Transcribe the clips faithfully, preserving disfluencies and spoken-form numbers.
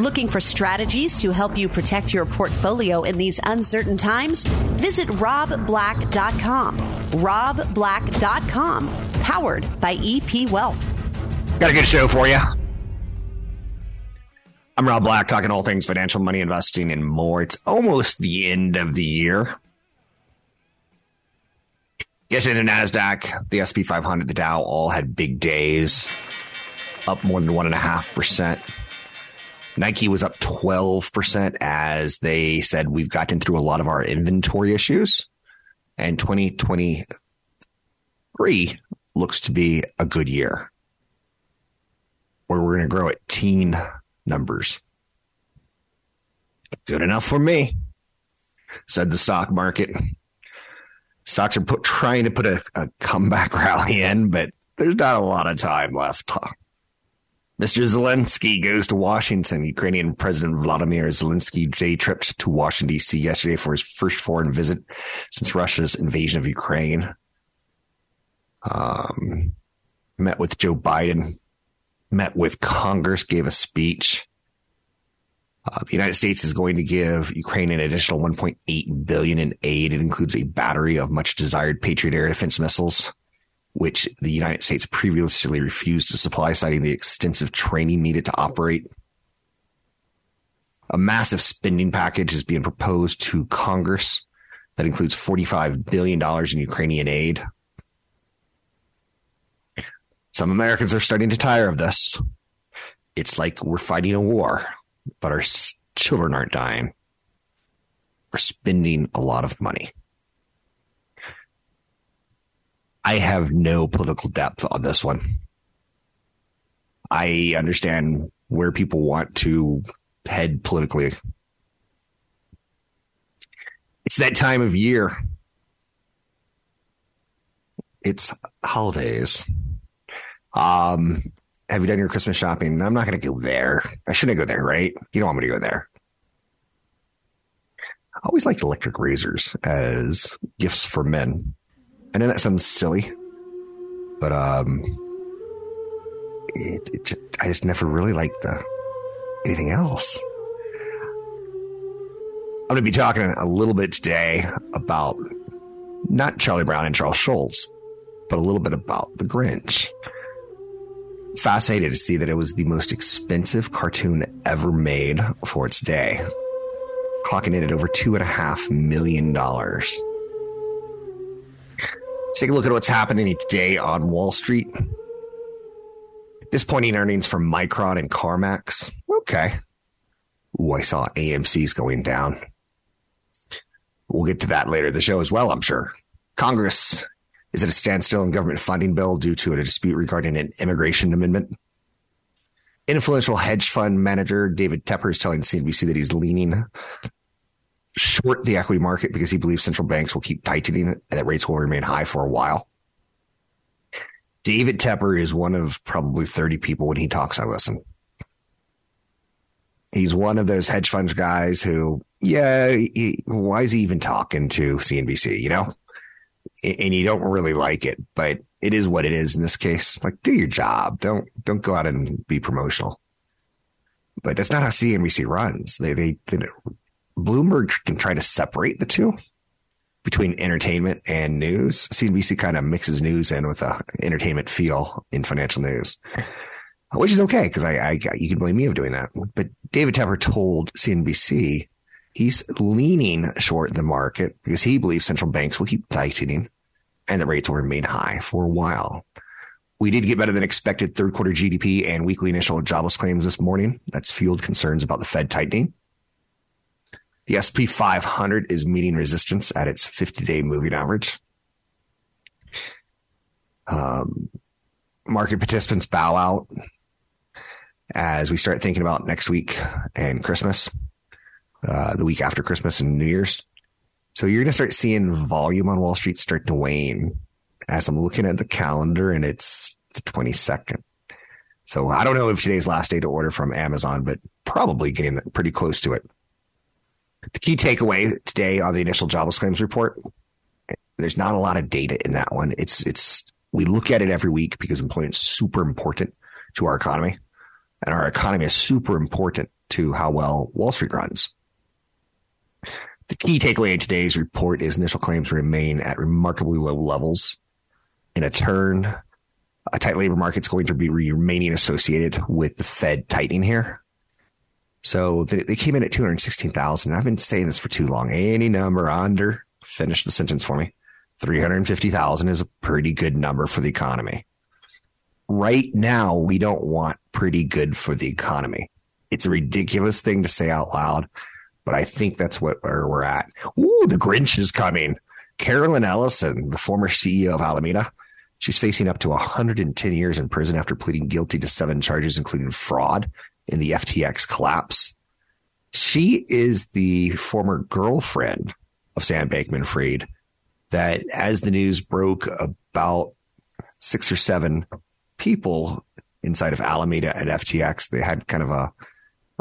Looking for strategies to help you protect your portfolio in these uncertain times? Visit Rob Black dot com. Rob Black dot com, powered by E P Wealth. Got a good show for you. I'm Rob Black, talking all things financial, money, investing, and more. It's almost the end of the year. Yesterday, the NASDAQ, the S and P five hundred, the Dow all had big days, up more than one point five percent. Nike was up twelve percent as they said, we've gotten through a lot of our inventory issues, and twenty twenty-three looks to be a good year where we're going to grow at teen numbers. Good enough for me, said the stock market. Stocks are put, trying to put a, a comeback rally in, but there's not a lot of time left. Mister Zelensky goes to Washington. Ukrainian President Vladimir Zelensky day tripped to Washington, D C yesterday for his first foreign visit since Russia's invasion of Ukraine. Um, met with Joe Biden, met with Congress, gave a speech. Uh, the United States is going to give Ukraine an additional one point eight billion dollars in aid. It includes a battery of much desired Patriot air defense missiles, which the United States previously refused to supply, citing the extensive training needed to operate. A massive spending package is being proposed to Congress that includes forty-five billion dollars in Ukrainian aid. Some Americans are starting to tire of this. It's like we're fighting a war, but our children aren't dying. We're spending a lot of money. I have no political depth on this one. I understand where people want to head politically. It's that time of year. It's holidays. Um, have you done your Christmas shopping? I'm not going to go there. I shouldn't go there, right? You don't want me to go there. I always liked electric razors as gifts for men. I know that sounds silly, but um, it, it just, I just never really liked the, anything else. I'm going to be talking a little bit today about not Charlie Brown and Charles Schulz, but a little bit about the Grinch. Fascinated to see that it was the most expensive cartoon ever made for its day, clocking in at over two and a half million dollars. Take a look at what's happening today on Wall Street. Disappointing earnings from Micron and CarMax. Okay. Ooh, I saw A M C's going down. We'll get to that later in the show as well, I'm sure. Congress is at a standstill in government funding bill due to a dispute regarding an immigration amendment. Influential hedge fund manager David Tepper is telling C N B C that he's leaning short the equity market because he believes central banks will keep tightening and that rates will remain high for a while. David Tepper is one of probably thirty people when he talks, I listen. He's one of those hedge funds guys who, yeah, he, why is he even talking to C N B C, you know? And you don't really like it, but it is what it is in this case. Like, do your job. Don't don't go out and be promotional. But that's not how C N B C runs. They they. they Bloomberg can try to separate the two between entertainment and news. C N B C kind of mixes news in with an entertainment feel in financial news, which is okay because I, I you can blame me of doing that. But David Tepper told C N B C he's leaning short the market because he believes central banks will keep tightening and the rates will remain high for a while. We did get better than expected third quarter G D P and weekly initial jobless claims this morning. That's fueled concerns about the Fed tightening. The S and P five hundred is meeting resistance at its fifty-day moving average. Um, market participants bow out as we start thinking about next week and Christmas, uh, the week after Christmas and New Year's. So you're going to start seeing volume on Wall Street start to wane as I'm looking at the calendar, and it's the twenty-second. So I don't know if today's last day to order from Amazon, but probably getting pretty close to it. The key takeaway today on the initial jobless claims report, there's not a lot of data in that one. It's it's we look at it every week because employment is super important to our economy, and our economy is super important to how well Wall Street runs. The key takeaway in today's report is initial claims remain at remarkably low levels. In a turn, a tight labor market's going to be remaining associated with the Fed tightening here. So they came in at two hundred sixteen thousand. I've been saying this for too long. Any number under, finish the sentence for me, three hundred fifty thousand is a pretty good number for the economy. Right now, we don't want pretty good for the economy. It's a ridiculous thing to say out loud, but I think that's what where we're at. Ooh, the Grinch is coming. Caroline Ellison, the former C E O of Alameda, she's facing up to one hundred ten years in prison after pleading guilty to seven charges, including fraud in the F T X collapse. She is the former girlfriend of Sam Bankman-Fried that, as the news broke about six or seven people inside of Alameda and F T X, they had kind of a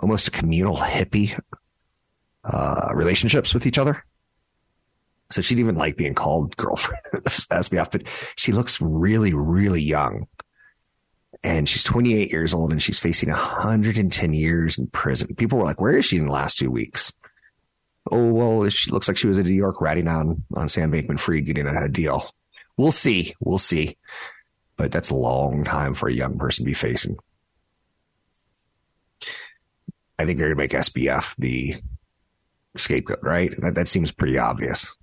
almost a communal hippie uh, relationships with each other. So she didn't even like being called girlfriend, S B F, but she looks really, really young. And she's twenty-eight years old and she's facing one hundred ten years in prison. People were like, where is she in the last two weeks? Oh, well, she looks like she was in New York ratting on, on Sam Bankman-Fried getting a deal. We'll see. We'll see. But that's a long time for a young person to be facing. I think they're going to make S B F the scapegoat, right? That, that seems pretty obvious.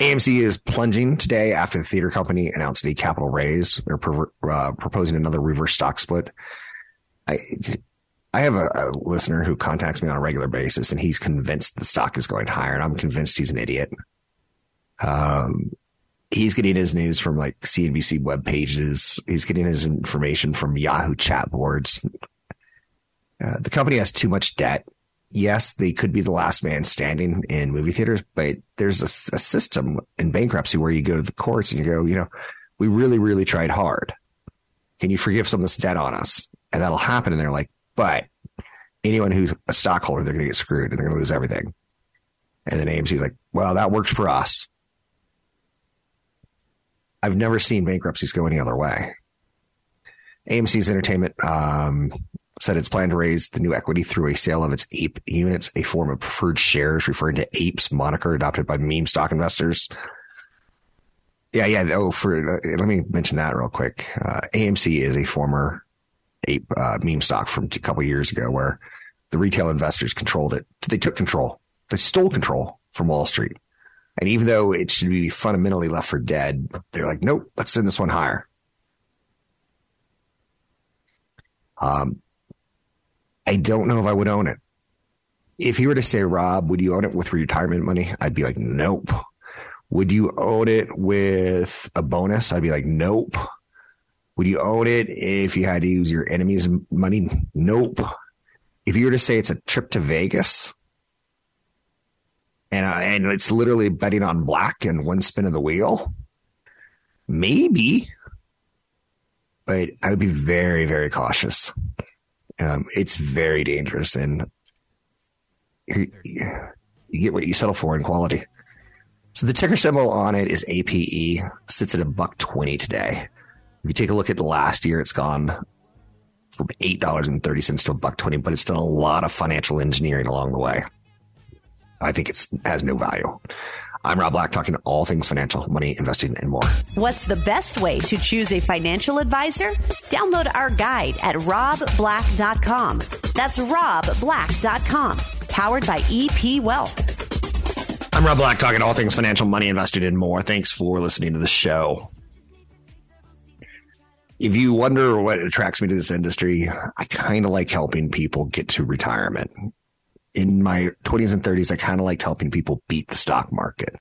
A M C is plunging today after the theater company announced a capital raise. They're per, uh, proposing another reverse stock split. I I have a, a listener who contacts me on a regular basis, and he's convinced the stock is going higher, and I'm convinced he's an idiot. Um, he's getting his news from like C N B C web pages. He's getting his information from Yahoo chat boards. Uh, the company has too much debt. Yes, they could be the last man standing in movie theaters, but there's a, a system in bankruptcy where you go to the courts and you go, you know, we really, really tried hard. Can you forgive some of this debt on us? And that'll happen. And they're like, but anyone who's a stockholder, they're going to get screwed and they're going to lose everything. And then A M C's like, well, that works for us. I've never seen bankruptcies go any other way. A M C's entertainment um said it's planned to raise the new equity through a sale of its ape units, a form of preferred shares referring to apes moniker adopted by meme stock investors. Yeah, yeah. Oh, for uh, let me mention that real quick. Uh, A M C is a former ape uh, meme stock from a couple of years ago where the retail investors controlled it. They took control. They stole control from Wall Street. And even though it should be fundamentally left for dead, they're like, nope, let's send this one higher. Um. I don't know if I would own it. If you were to say, Rob, would you own it with retirement money? I'd be like, nope. Would you own it with a bonus? I'd be like, nope. Would you own it if you had to use your enemy's money? Nope. If you were to say it's a trip to Vegas and, uh, and it's literally betting on black and one spin of the wheel, maybe. But I would be very, very cautious. Um, it's very dangerous, and you, you get what you settle for in quality. So the ticker symbol on it is A P E. Sits at a buck twenty today. If you take a look at the last year, it's gone from eight dollars and thirty cents to a buck twenty, but it's done a lot of financial engineering along the way. I think it's has no value. I'm Rob Black, talking all things financial, money, investing, and more. What's the best way to choose a financial advisor? Download our guide at rob black dot com. That's rob black dot com, powered by E P Wealth. I'm Rob Black, talking all things financial, money, investing, and more. Thanks for listening to the show. If you wonder what attracts me to this industry, I kind of like helping people get to retirement. In my twenties and thirties, I kind of liked helping people beat the stock market.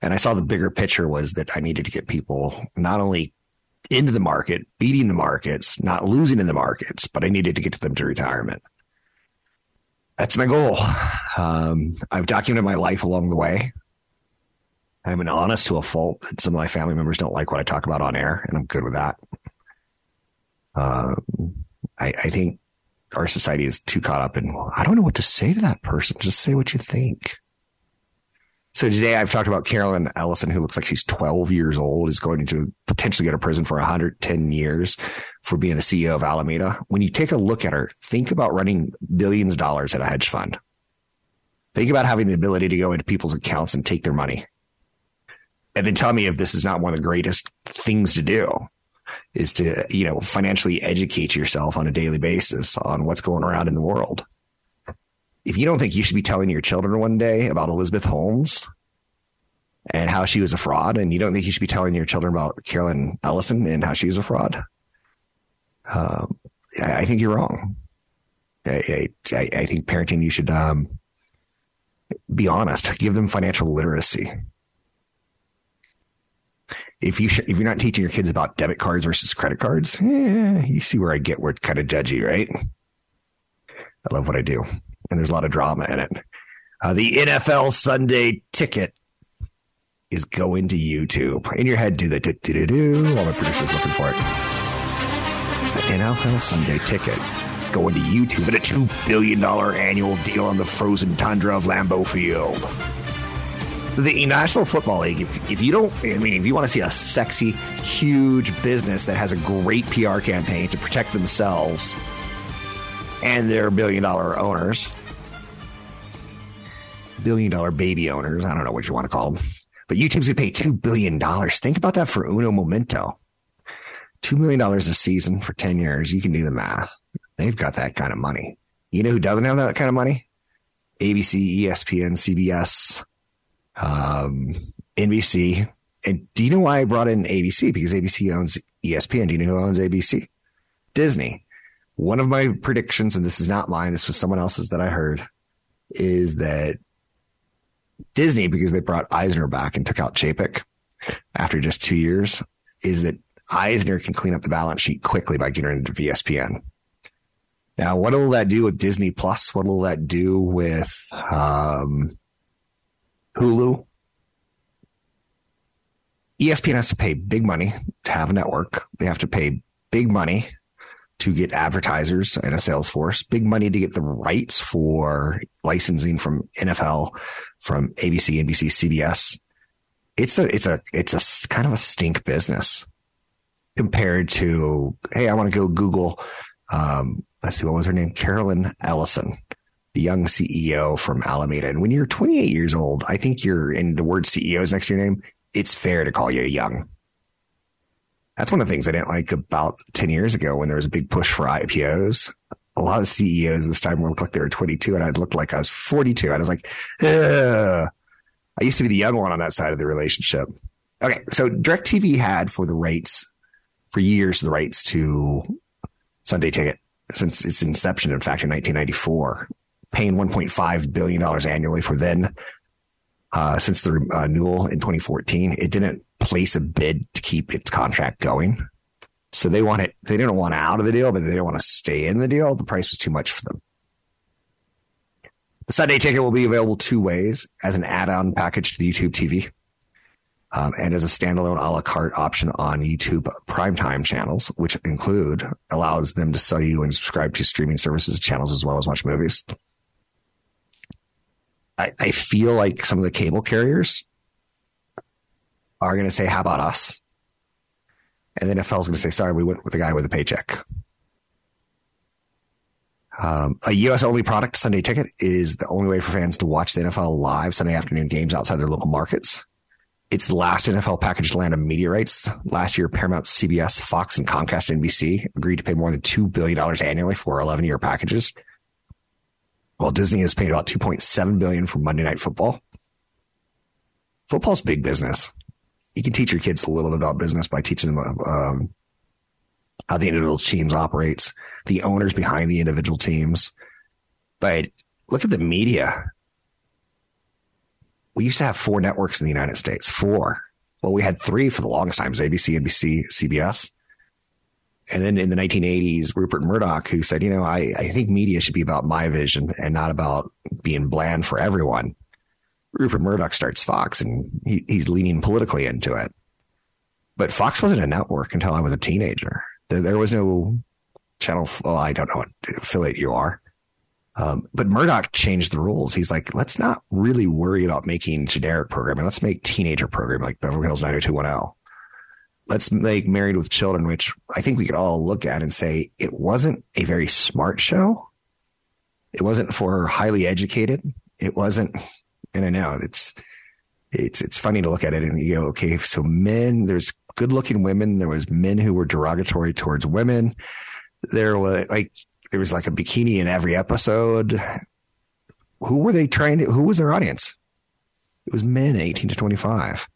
And I saw the bigger picture was that I needed to get people not only into the market, beating the markets, not losing in the markets, but I needed to get to them to retirement. That's my goal. Um, I've documented my life along the way. I've been honest to a fault that some of my family members don't like what I talk about on air, and I'm good with that. Uh, I, I think our society is too caught up in, well, I don't know what to say to that person. Just say what you think. So today I've talked about Caroline Ellison, who looks like she's twelve years old, is going to potentially go to prison for one hundred ten years for being the C E O of Alameda. When you take a look at her, think about running billions of dollars at a hedge fund. Think about having the ability to go into people's accounts and take their money. And then tell me if this is not one of the greatest things to do, is to, you know, financially educate yourself on a daily basis on what's going around in the world. If you don't think you should be telling your children one day about Elizabeth Holmes and how she was a fraud, and you don't think you should be telling your children about Caroline Ellison and how she was a fraud, um, I think you're wrong. I, I, I think parenting, you should um, be honest. Give them financial literacy. If, you sh- if you're not teaching your kids about debit cards versus credit cards, eh, you see where I get where it's kind of judgy, right? I love what I do. And there's a lot of drama in it. Uh, the N F L Sunday Ticket is going to YouTube. In your head, do the do-do-do-do while the producer's looking for it. The N F L Sunday Ticket going to YouTube at a two billion dollars annual deal on the frozen tundra of Lambeau Field. The National Football League, if, if you don't, I mean, if you want to see a sexy, huge business that has a great P R campaign to protect themselves and their billion-dollar owners, billion-dollar baby owners, I don't know what you want to call them, but YouTube's going to pay two billion dollars. Think about that for uno momento. two million dollars a season for ten years. You can do the math. They've got that kind of money. You know who doesn't have that kind of money? A B C, E S P N, C B S, um, N B C. And do you know why I brought in A B C? Because A B C owns E S P N. Do you know who owns A B C? Disney. One of my predictions, and this is not mine, this was someone else's that I heard, is that Disney, because they brought Eisner back and took out Chapek after just two years, is that Eisner can clean up the balance sheet quickly by getting into E S P N. Now, what will that do with Disney Plus? What will that do with um, Hulu? E S P N has to pay big money to have a network. They have to pay big money to get advertisers and a sales force, big money to get the rights for licensing from N F L, from A B C, N B C, C B S. It's a, it's a, it's a kind of a stink business compared to, hey, I want to go Google. Um, let's see, what was her name? Caroline Ellison, the young C E O from Alameda. And when you're twenty-eight years old, I think you're in the word C E O is next to your name. It's fair to call you young. That's one of the things I didn't like about ten years ago when there was a big push for I P Os. A lot of C E Os this time looked like they were twenty-two and I looked like I was forty-two. And I was like, ugh. I used to be the young one on that side of the relationship. Okay. So DirecTV had for the rights for years, the rights to Sunday Ticket since its inception. In fact, in nineteen ninety-four, paying one point five billion dollars annually for then uh, since the renewal in twenty fourteen, it didn't place a bid to keep its contract going. So they want it. They didn't want out of the deal, but they didn't want to stay in the deal. The price was too much for them. The Sunday Ticket will be available two ways: as an add-on package to the YouTube T V, um, and as a standalone a la carte option on YouTube primetime channels, which include allows them to sell you and subscribe to streaming services channels as well as watch movies. I, I feel like some of the cable carriers are going to say, how about us? And the N F L is going to say, sorry, we went with the guy with a paycheck. Um, a U S-only product, Sunday Ticket, is the only way for fans to watch the N F L live Sunday afternoon games outside their local markets. Its the last N F L package to land on media rights. Last year, Paramount, C B S, Fox, and Comcast N B C agreed to pay more than two billion dollars annually for eleven-year packages, while Disney has paid about two point seven billion dollars for Monday Night Football. Football's big business. You can teach your kids a little bit about business by teaching them um, how the individual teams operates, the owners behind the individual teams. But look at the media. We used to have four networks in the United States, four. Well, we had three for the longest time: A B C, N B C, C B S. And then in the nineteen eighties, Rupert Murdoch, who said, you know, I, I think media should be about my vision and not about being bland for everyone. Rupert Murdoch starts Fox, and he, he's leaning politically into it. But Fox wasn't a network until I was a teenager. There, there was no channel. Well, I don't know what affiliate you are. Um, but Murdoch changed the rules. He's like, let's not really worry about making generic programming. Let's make teenager programming like Beverly Hills nine oh two one oh. Let's make Married with Children, which I think we could all look at and say it wasn't a very smart show. It wasn't for highly educated. It wasn't. And I know it's it's it's funny to look at it and you go, okay, so men, there's good looking women. There was men who were derogatory towards women. There was like there was like a bikini in every episode. Who were they trying to? Who was their audience? It was men eighteen to twenty-five.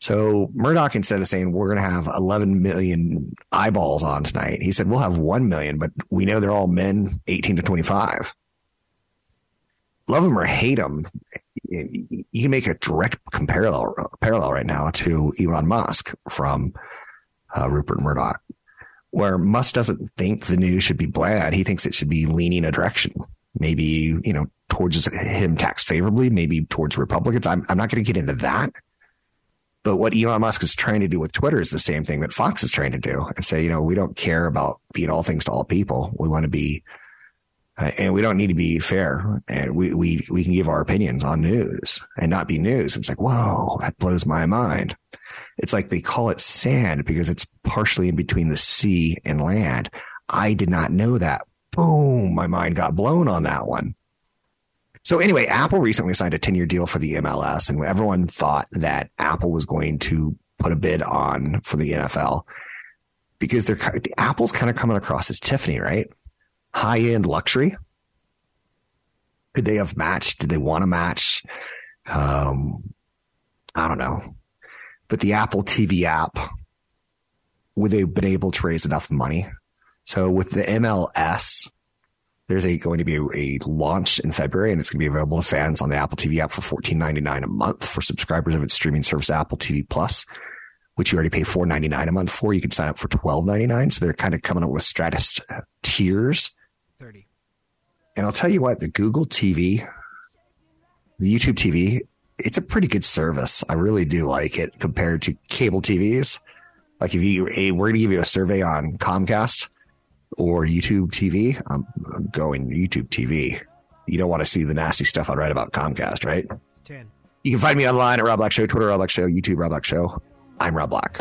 So Murdoch, instead of saying we're going to have eleven million eyeballs on tonight, he said we'll have one million, but we know they're all men eighteen to twenty-five. Love them or hate them, you can make a direct parallel parallel right now to Elon Musk from uh, Rupert Murdoch, where Musk doesn't think the news should be bland. He thinks it should be leaning a direction, maybe, you know, towards him taxed favorably, maybe towards Republicans. I'm I'm not going to get into that. But what Elon Musk is trying to do with Twitter is the same thing that Fox is trying to do and say, you know, we don't care about being all things to all people. We want to be, uh, and we don't need to be fair. And we, we, we can give our opinions on news and not be news. It's like, whoa, that blows my mind. It's like they call it sand because it's partially in between the sea and land. I did not know that. Boom. My mind got blown on that one. So anyway, Apple recently signed a ten-year deal for the M L S, and everyone thought that Apple was going to put a bid on for the N F L because they're Apple's kind of coming across as Tiffany, right? High-end luxury. Could they have matched? Did they want to match? Um, I don't know. But the Apple T V app, would they have been able to raise enough money? So with the M L S, there's a, going to be a, a launch in February, and it's going to be available to fans on the Apple T V app for fourteen ninety-nine a month for subscribers of its streaming service, Apple T V Plus, which you already pay four ninety-nine a month for. You can sign up for twelve ninety-nine. So they're kind of coming up with stratus uh, tiers. thirty. And I'll tell you what, the Google T V, the YouTube T V, it's a pretty good service. I really do like it compared to cable T Vs. Like if you, a, we're going to give you a survey on Comcast or YouTube T V, I'm going YouTube T V. You don't want to see the nasty stuff I write about Comcast, right? ten. You can find me online at Rob Black Show, Twitter, Rob Black Show, YouTube, Rob Black Show. I'm Rob Black.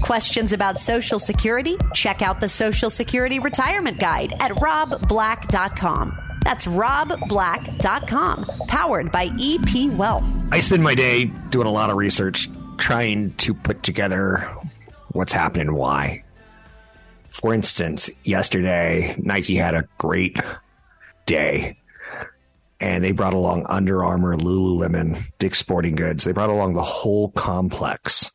Questions about Social Security? Check out the Social Security Retirement Guide at rob black dot com. That's rob black dot com, powered by E P Wealth. I spend my day doing a lot of research, trying to put together what's happening and why. For instance, yesterday, Nike had a great day, and they brought along Under Armour, Lululemon, Dick's Sporting Goods. They brought along the whole complex.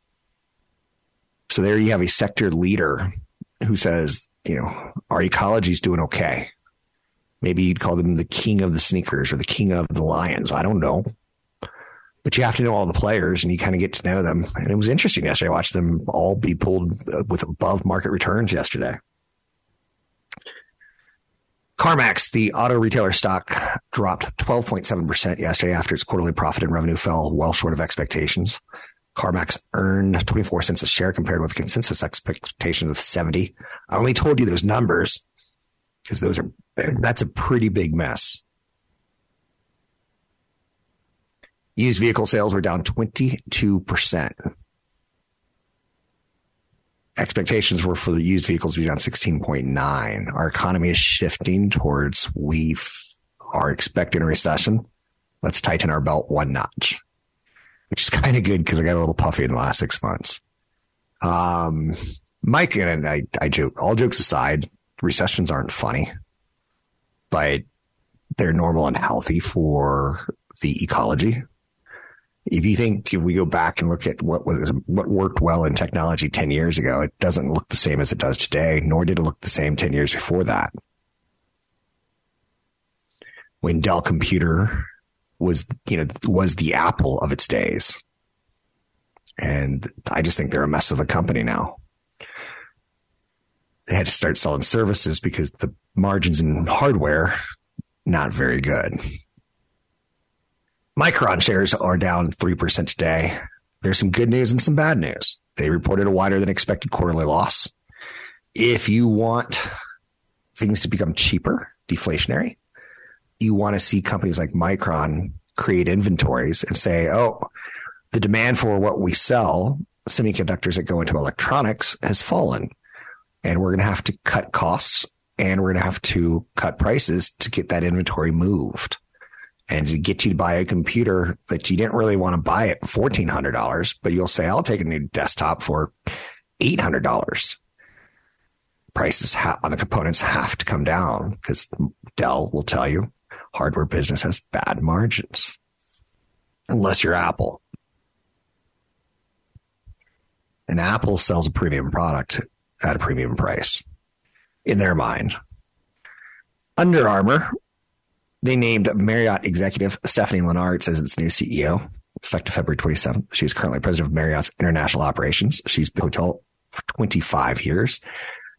So there you have a sector leader who says, you know, our ecology is doing okay. Maybe you'd call them the king of the sneakers or the king of the lions. I don't know. But you have to know all the players, and you kind of get to know them. And it was interesting yesterday. I watched them all be pulled with above market returns yesterday. CarMax, the auto retailer stock, dropped twelve point seven percent yesterday after its quarterly profit and revenue fell well short of expectations. CarMax earned twenty-four cents a share compared with consensus expectations of seventy. I only told you those numbers because those are that's a pretty big mess. Used vehicle sales were down twenty-two percent. Expectations were for the used vehicles to be down sixteen point nine. Our economy is shifting towards we are expecting a recession. Let's tighten our belt one notch, which is kind of good because I got a little puffy in the last six months. Um, Mike and I, I joke, all jokes aside, recessions aren't funny, but they're normal and healthy for the ecology. If you think if we go back and look at what was what worked well in technology ten years ago, it doesn't look the same as it does today, nor did it look the same ten years before that. When Dell Computer was, you know, was the Apple of its days. And I just think they're a mess of a company now. They had to start selling services because the margins in hardware, not very good. Micron shares are down three percent today. There's some good news and some bad news. They reported a wider than expected quarterly loss. If you want things to become cheaper, deflationary, you want to see companies like Micron create inventories and say, oh, the demand for what we sell, semiconductors that go into electronics, has fallen. And we're going to have to cut costs and we're going to have to cut prices to get that inventory moved and to get you to buy a computer that you didn't really want to buy at fourteen hundred dollars, but you'll say, I'll take a new desktop for eight hundred dollars. Prices ha- on the components have to come down because Dell will tell you hardware business has bad margins, unless you're Apple. And Apple sells a premium product at a premium price in their mind. Under Armour, they named Marriott executive Stephanie Linnard as its new C E O, effective February twenty-seventh. She's currently president of Marriott's international operations. She's been in the hotel for twenty-five years.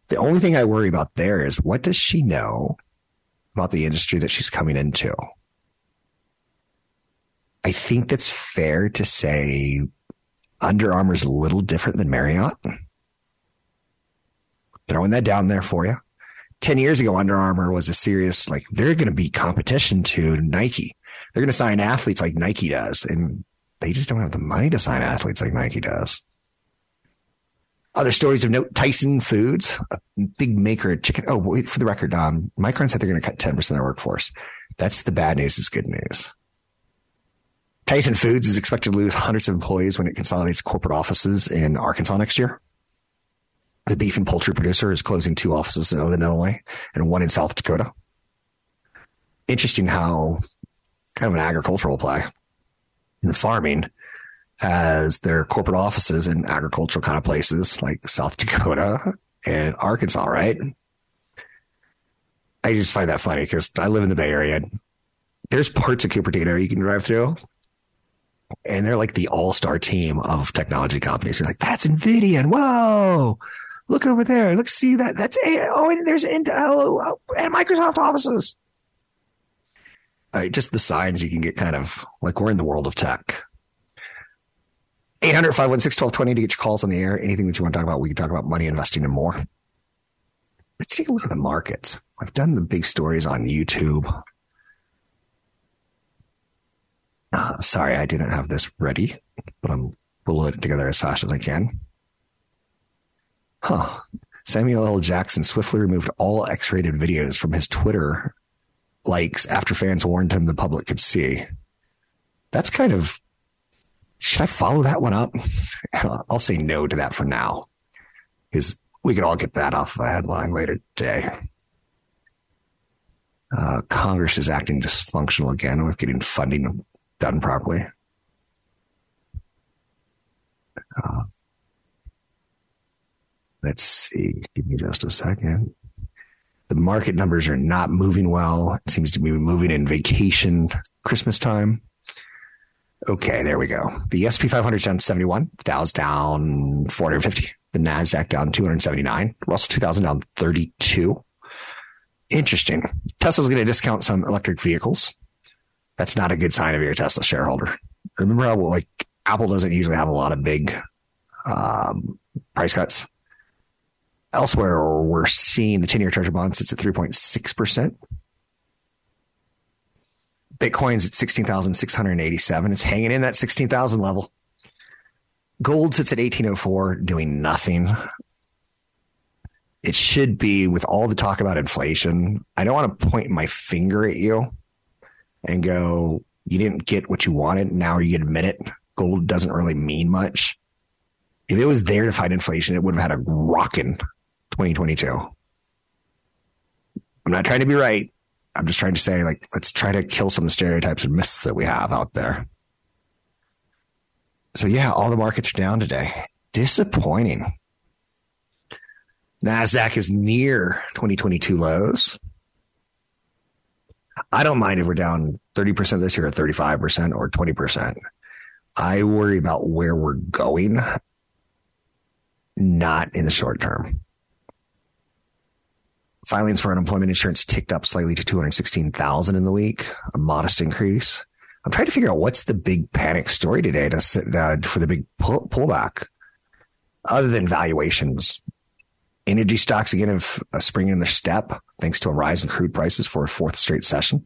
The only thing I worry about there is, what does she know about the industry that she's coming into? I think that's fair to say Under Armour is a little different than Marriott. Throwing that down there for you. ten years ago, Under Armour was a serious, like, they're going to be competition to Nike. They're going to sign athletes like Nike does. And they just don't have the money to sign athletes like Nike does. Other stories of note, Tyson Foods, a big maker of chicken. Oh, wait, for the record, um, Micron said they're going to cut ten percent of their workforce. That's the bad news is good news. Tyson Foods is expected to lose hundreds of employees when it consolidates corporate offices in Arkansas next year. The beef and poultry producer is closing two offices in Illinois and one in South Dakota. Interesting how kind of an agricultural play in farming has their corporate offices in agricultural kind of places like South Dakota and Arkansas, right? I just find that funny because I live in the Bay Area. There's parts of Cupertino you can drive through, and they're like the all-star team of technology companies. You're like, that's NVIDIA, and whoa! Look over there. Look, see that. That's a, oh, and there's Intel and Microsoft offices. Uh, just the signs you can get kind of like we're in the world of tech. eight hundred, five one six, one two two zero to get your calls on the air. Anything that you want to talk about, we can talk about money, investing, and more. Let's take a look at the markets. I've done the big stories on YouTube. Uh, sorry, I didn't have this ready, but I'm pulling it together as fast as I can. Huh. Samuel L. Jackson swiftly removed all X-rated videos from his Twitter likes after fans warned him the public could see. That's kind of... Should I follow that one up? I'll say no to that for now, because we could all get that off of a headline later today. Uh, Congress is acting dysfunctional again with getting funding done properly. Uh, Let's see. Give me just a second. The market numbers are not moving well. It seems to be moving in vacation, Christmas time. Okay, there we go. The S and P five hundred is down seventy-one. Dow's down four hundred fifty. The NASDAQ down two hundred seventy-nine. Russell two thousand down thirty-two. Interesting. Tesla's going to discount some electric vehicles. That's not a good sign if you're a Tesla shareholder. Remember how, like, Apple doesn't usually have a lot of big um, price cuts. Elsewhere, we're seeing the ten-year treasury bond sits at three point six percent. Bitcoin's at sixteen thousand six hundred eighty-seven. It's hanging in that sixteen thousand level. Gold sits at eighteen oh four, doing nothing. It should be, with all the talk about inflation, I don't want to point my finger at you and go, you didn't get what you wanted. Now you admit it. Gold doesn't really mean much. If it was there to fight inflation, it would have had a rockin' twenty twenty-two. I'm not trying to be right. I'm just trying to say, like, let's try to kill some of the stereotypes and myths that we have out there. So, yeah, all the markets are down today. Disappointing. NASDAQ is near twenty twenty-two lows. I don't mind if we're down thirty percent this year or thirty-five percent or twenty percent. I worry about where we're going, not in the short term. Filings for unemployment insurance ticked up slightly to two hundred sixteen thousand in the week, a modest increase. I'm trying to figure out what's the big panic story today to sit, uh, for the big pull- pullback other than valuations. Energy stocks again have a spring in their step thanks to a rise in crude prices for a fourth straight session.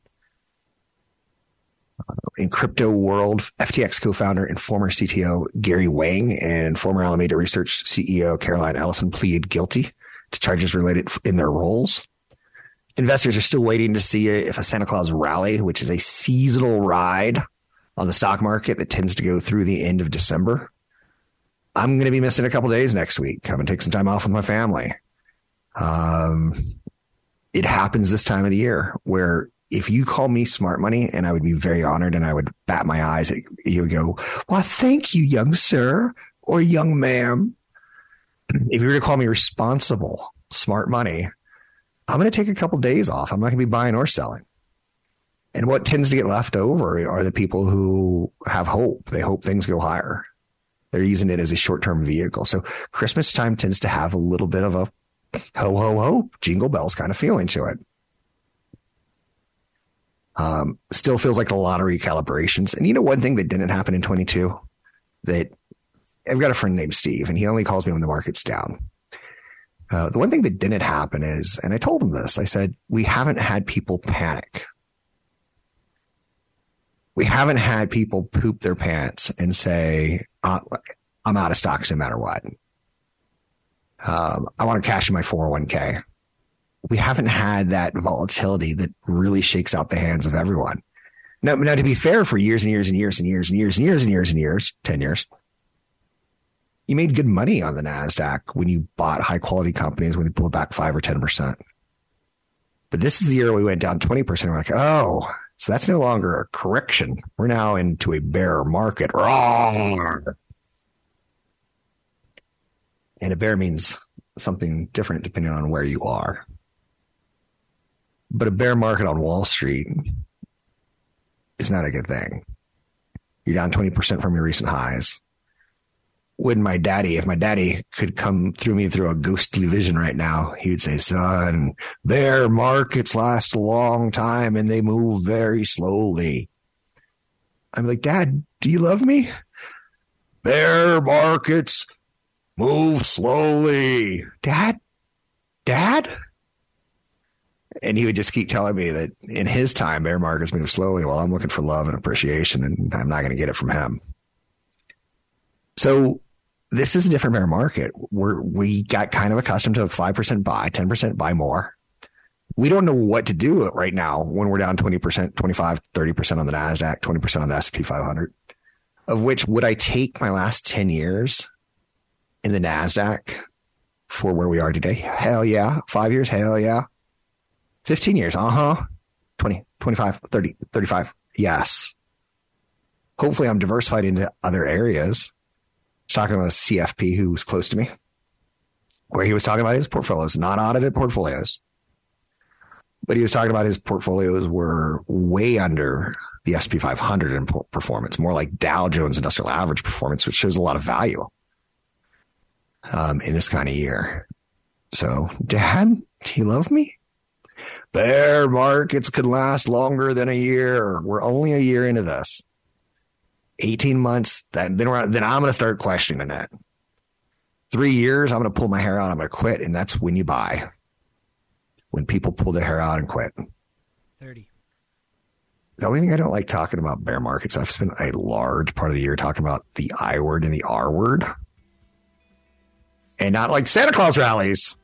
Uh, in crypto world, F T X co-founder and former C T O Gary Wang and former Alameda Research C E O Caroline Ellison pleaded guilty to charges related in their roles. Investors are still waiting to see if a Santa Claus rally, which is a seasonal ride on the stock market that tends to go through the end of December. I'm going to be missing a couple of days next week. I'm going to take some time off with my family. Um, it happens this time of the year where if you call me smart money, and I would be very honored and I would bat my eyes at you and go, well, thank you, young sir or young ma'am. If you were to call me responsible smart money, I'm going to take a couple of days off. I'm not going to be buying or selling. And what tends to get left over are the people who have hope. They hope things go higher. They're using it as a short-term vehicle. So Christmas time tends to have a little bit of a ho, ho, ho, jingle bells kind of feeling to it. Um, still feels like the lottery calibrations. And you know, one thing that didn't happen in twenty-two that I've got a friend named Steve, and he only calls me when the market's down. Uh, the one thing that didn't happen is, and I told him this, I said, we haven't had people panic. We haven't had people poop their pants and say, uh, I'm out of stocks no matter what. Um, I want to cash in my four oh one k. We haven't had that volatility that really shakes out the hands of everyone. Now, now, to be fair, for years and years and years and years and years and years and years and years, ten years, you made good money on the NASDAQ when you bought high-quality companies when they pulled back five or ten percent. But this is the year we went down twenty percent. And we're like, oh... so that's no longer a correction. We're now into a bear market. Rawr! And a bear means something different depending on where you are. But a bear market on Wall Street is not a good thing. You're down twenty percent from your recent highs. Wouldn't my daddy, if my daddy could come through me through a ghostly vision right now, he would say, son, bear markets last a long time and they move very slowly. I'm like, Dad, do you love me? Bear markets move slowly. Dad, Dad? And he would just keep telling me that in his time, bear markets move slowly while I'm looking for love and appreciation, and I'm not going to get it from him. So this is a different bear market. We're, we got kind of accustomed to five percent buy, ten percent buy more. We don't know what to do right now when we're down twenty percent, twenty-five, thirty percent on the NASDAQ, twenty percent on the S and P five hundred, of which would I take my last ten years in the NASDAQ for where we are today? Hell yeah. Five years? Hell yeah. fifteen years? Uh-huh. twenty, twenty-five, thirty, thirty-five? Yes. Hopefully I'm diversified into other areas. I was talking about a C F P who was close to me, where he was talking about his portfolios, not audited portfolios, but he was talking about his portfolios were way under the S and P five hundred in performance, more like Dow Jones Industrial Average performance, which shows a lot of value um, in this kind of year. So, Dad, do you love me? Bear markets could last longer than a year. We're only a year into this. eighteen months, that, then, we're, then I'm going to start questioning it. Three years, I'm going to pull my hair out. I'm going to quit. And that's when you buy. When people pull their hair out and quit. thirty. The only thing I don't like talking about bear markets, I've spent a large part of the year talking about the I word and the R word. And not like Santa Claus rallies.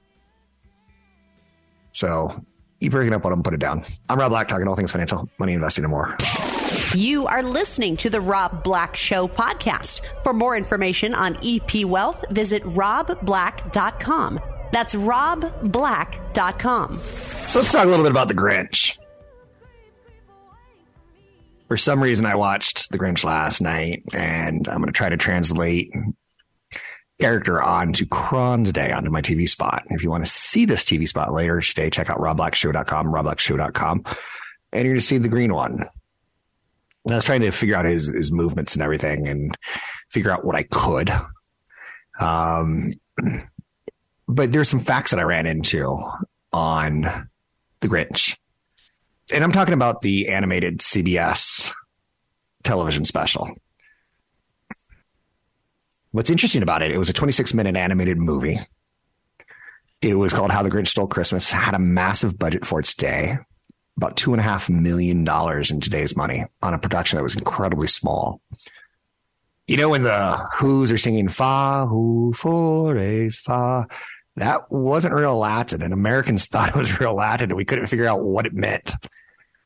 So keep breaking up on them, put it down. I'm Rob Black, talking all things financial, money, investing, and more. You are listening to the Rob Black Show podcast. For more information on E P Wealth, visit rob black dot com. That's rob black dot com. So let's talk a little bit about The Grinch. For some reason, I watched The Grinch last night, and I'm going to try to translate character onto Cron today, onto my T V spot. If you want to see this T V spot later today, check out rob black show dot com, rob black show dot com, and you're going to see the green one. And I was trying to figure out his, his movements and everything and figure out what I could. Um, but there's some facts that I ran into on the Grinch. And I'm talking about the animated C B S television special. What's interesting about it, it was a twenty-six minute animated movie. It was called How the Grinch Stole Christmas, had a massive budget for its day, about two and a half million dollars in today's money on a production that was incredibly small. You know, when the Who's are singing fa, who, for, is fa, that wasn't real Latin, and Americans thought it was real Latin, and we couldn't figure out what it meant.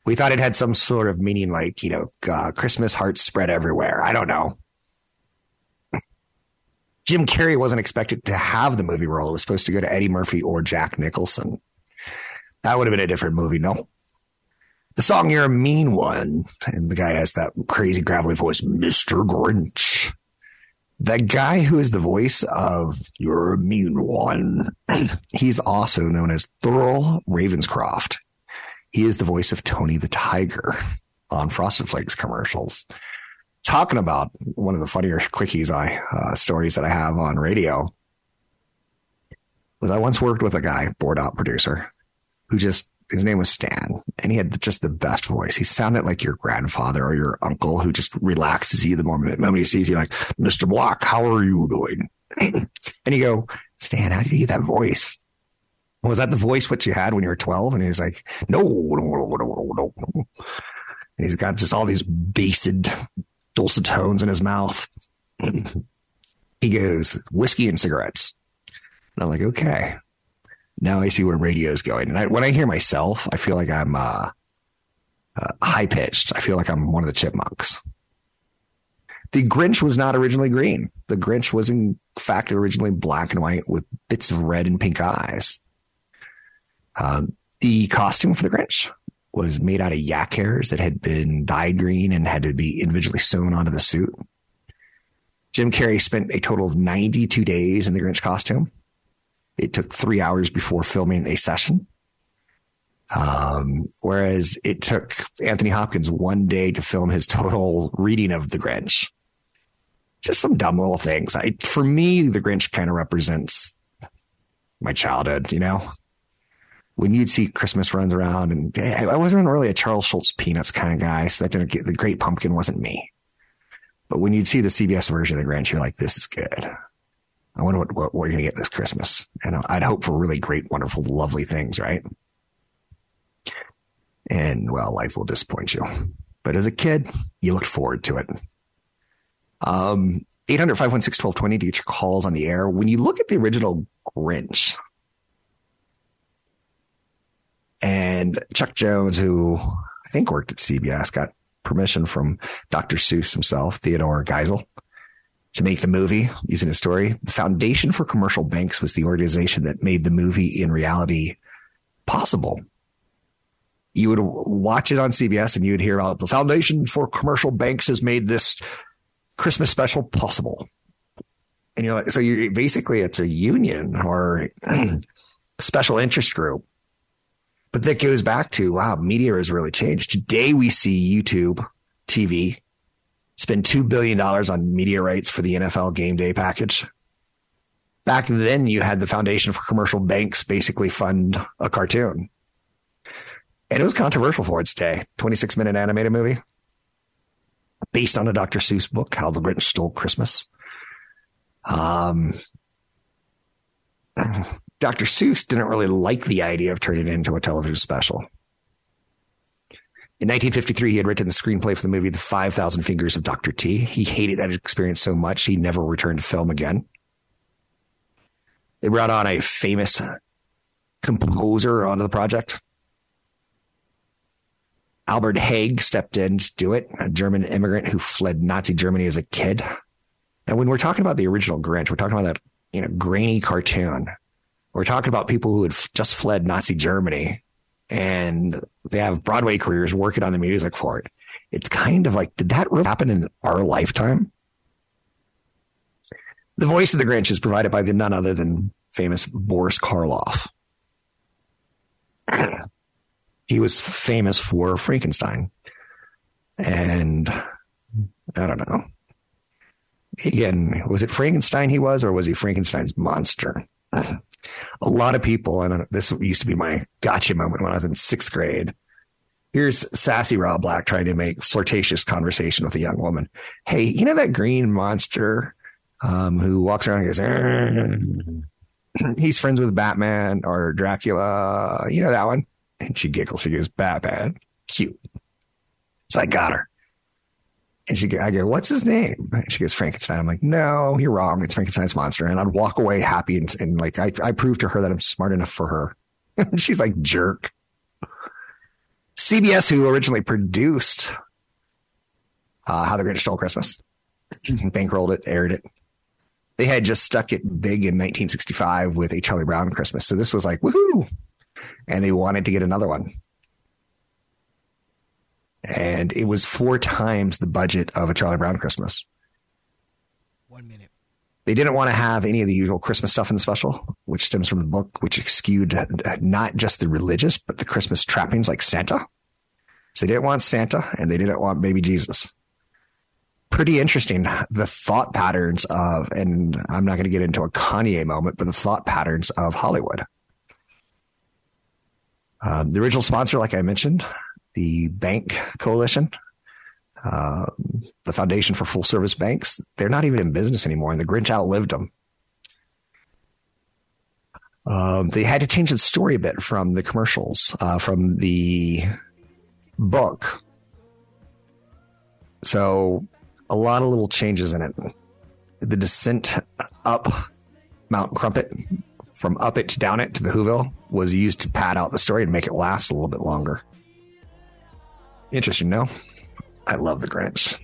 We thought it had some sort of meaning like, you know, uh, Christmas hearts spread everywhere. I don't know. Jim Carrey wasn't expected to have the movie role. It was supposed to go to Eddie Murphy or Jack Nicholson. That would have been a different movie. No. The song You're a Mean One, and the guy has that crazy gravelly voice, Mister Grinch. That guy who is the voice of You're a Mean One, he's also known as Thurl Ravenscroft. He is the voice of Tony the Tiger on Frosted Flakes commercials. Talking about one of the funnier quickies I uh, stories that I have on radio was I once worked with a guy, board op producer, who just, his name was Stan, and he had just the best voice. He sounded like your grandfather or your uncle who just relaxes you the moment, the moment he sees you, like, Mister Block, how are you doing? And you go, Stan, how did you get that voice? Was that the voice what you had when you were twelve? And he was like, no, no, no, no, no, no. And he's got just all these based dulcet tones in his mouth. He goes, whiskey and cigarettes. And I'm like, okay, now I see where radio is going. And I, when I hear myself, I feel like I'm uh, uh, high-pitched. I feel like I'm one of the chipmunks. The Grinch was not originally green. The Grinch was, in fact, originally black and white with bits of red and pink eyes. Um, the costume for the Grinch was made out of yak hairs that had been dyed green and had to be individually sewn onto the suit. Jim Carrey spent a total of ninety-two days in the Grinch costume. It took three hours before filming a session. Um, whereas it took Anthony Hopkins one day to film his total reading of the Grinch. Just some dumb little things. I, for me, the Grinch kind of represents my childhood, you know? When you'd see Christmas runs around, and I wasn't really a Charles Schultz Peanuts kind of guy, so that didn't get, the Great Pumpkin wasn't me. But when you'd see the C B S version of the Grinch, you're like, this is good. I wonder what, what we're going to get this Christmas. And I'd hope for really great, wonderful, lovely things, right? And, well, life will disappoint you. But as a kid, you looked forward to it. Um, eight hundred, five one six, one two two zero to get your calls on the air. When you look at the original Grinch, and Chuck Jones, who I think worked at C B S, got permission from Doctor Seuss himself, Theodore Geisel, to make the movie using his story. The Foundation for Commercial Banks was the organization that made the movie in reality possible. You would watch it on C B S and you would hear about the Foundation for Commercial Banks has made this Christmas special possible. And you're like, so you basically it's a union or a special interest group. But that goes back to, wow, media has really changed. Today we see YouTube T V spend two billion dollars on media rights for the N F L game day package. Back then you had the Foundation for Commercial Banks basically fund a cartoon. And it was controversial for its day. twenty-six minute animated movie based on a Doctor Seuss book, How the Grinch Stole Christmas. Um. Doctor Seuss didn't really like the idea of turning it into a television special. In nineteen fifty-three, he had written the screenplay for the movie The five thousand Fingers of Doctor T. He hated that experience so much, he never returned to film again. They brought on a famous composer onto the project. Albert Haig stepped in to do it, a German immigrant who fled Nazi Germany as a kid. And when we're talking about the original Grinch, we're talking about that, you know, grainy cartoon. We're talking about people who had just fled Nazi Germany and they have Broadway careers working on the music for it. It's kind of like, did that really happen in our lifetime? The voice of the Grinch is provided by the none other than famous Boris Karloff. He was famous for Frankenstein. And I don't know. Again, was it Frankenstein he was, or was he Frankenstein's monster? A lot of people, and this used to be my gotcha moment when I was in sixth grade. Here's sassy Rob Black trying to make flirtatious conversation with a young woman. Hey, you know that green monster um, who walks around and goes, he's friends with Batman or Dracula. You know that one? And she giggles. She goes, Batman. Cute. So I got her. And she, I go, what's his name? And she goes, Frankenstein. I'm like, no, you're wrong. It's Frankenstein's monster. And I'd walk away happy. And, and like, I, I proved to her that I'm smart enough for her. And she's like, jerk. C B S, who originally produced uh, How the Grinch Stole Christmas, bankrolled it, aired it. They had just stuck it big in nineteen sixty-five with a Charlie Brown Christmas. So this was like, woohoo. And they wanted to get another one. And it was four times the budget of a Charlie Brown Christmas. One minute. They didn't want to have any of the usual Christmas stuff in the special, which stems from the book, which skewed not just the religious, but the Christmas trappings like Santa. So they didn't want Santa, and they didn't want baby Jesus. Pretty interesting, the thought patterns of, and I'm not going to get into a Kanye moment, but the thought patterns of Hollywood. Uh, the original sponsor, like I mentioned, the bank coalition, uh, the Foundation for Full Service Banks, they're not even in business anymore, and the Grinch outlived them. Um, they had to change the story a bit from the commercials, uh, from the book. So a lot of little changes in it. The descent up Mount Crumpet, from up it to down it to the Whoville, was used to pad out the story and make it last a little bit longer. Interesting, no? I love the Grinch.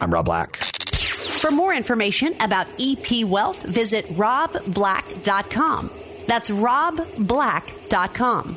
I'm Rob Black. For more information about E P Wealth, visit rob black dot com. That's rob black dot com.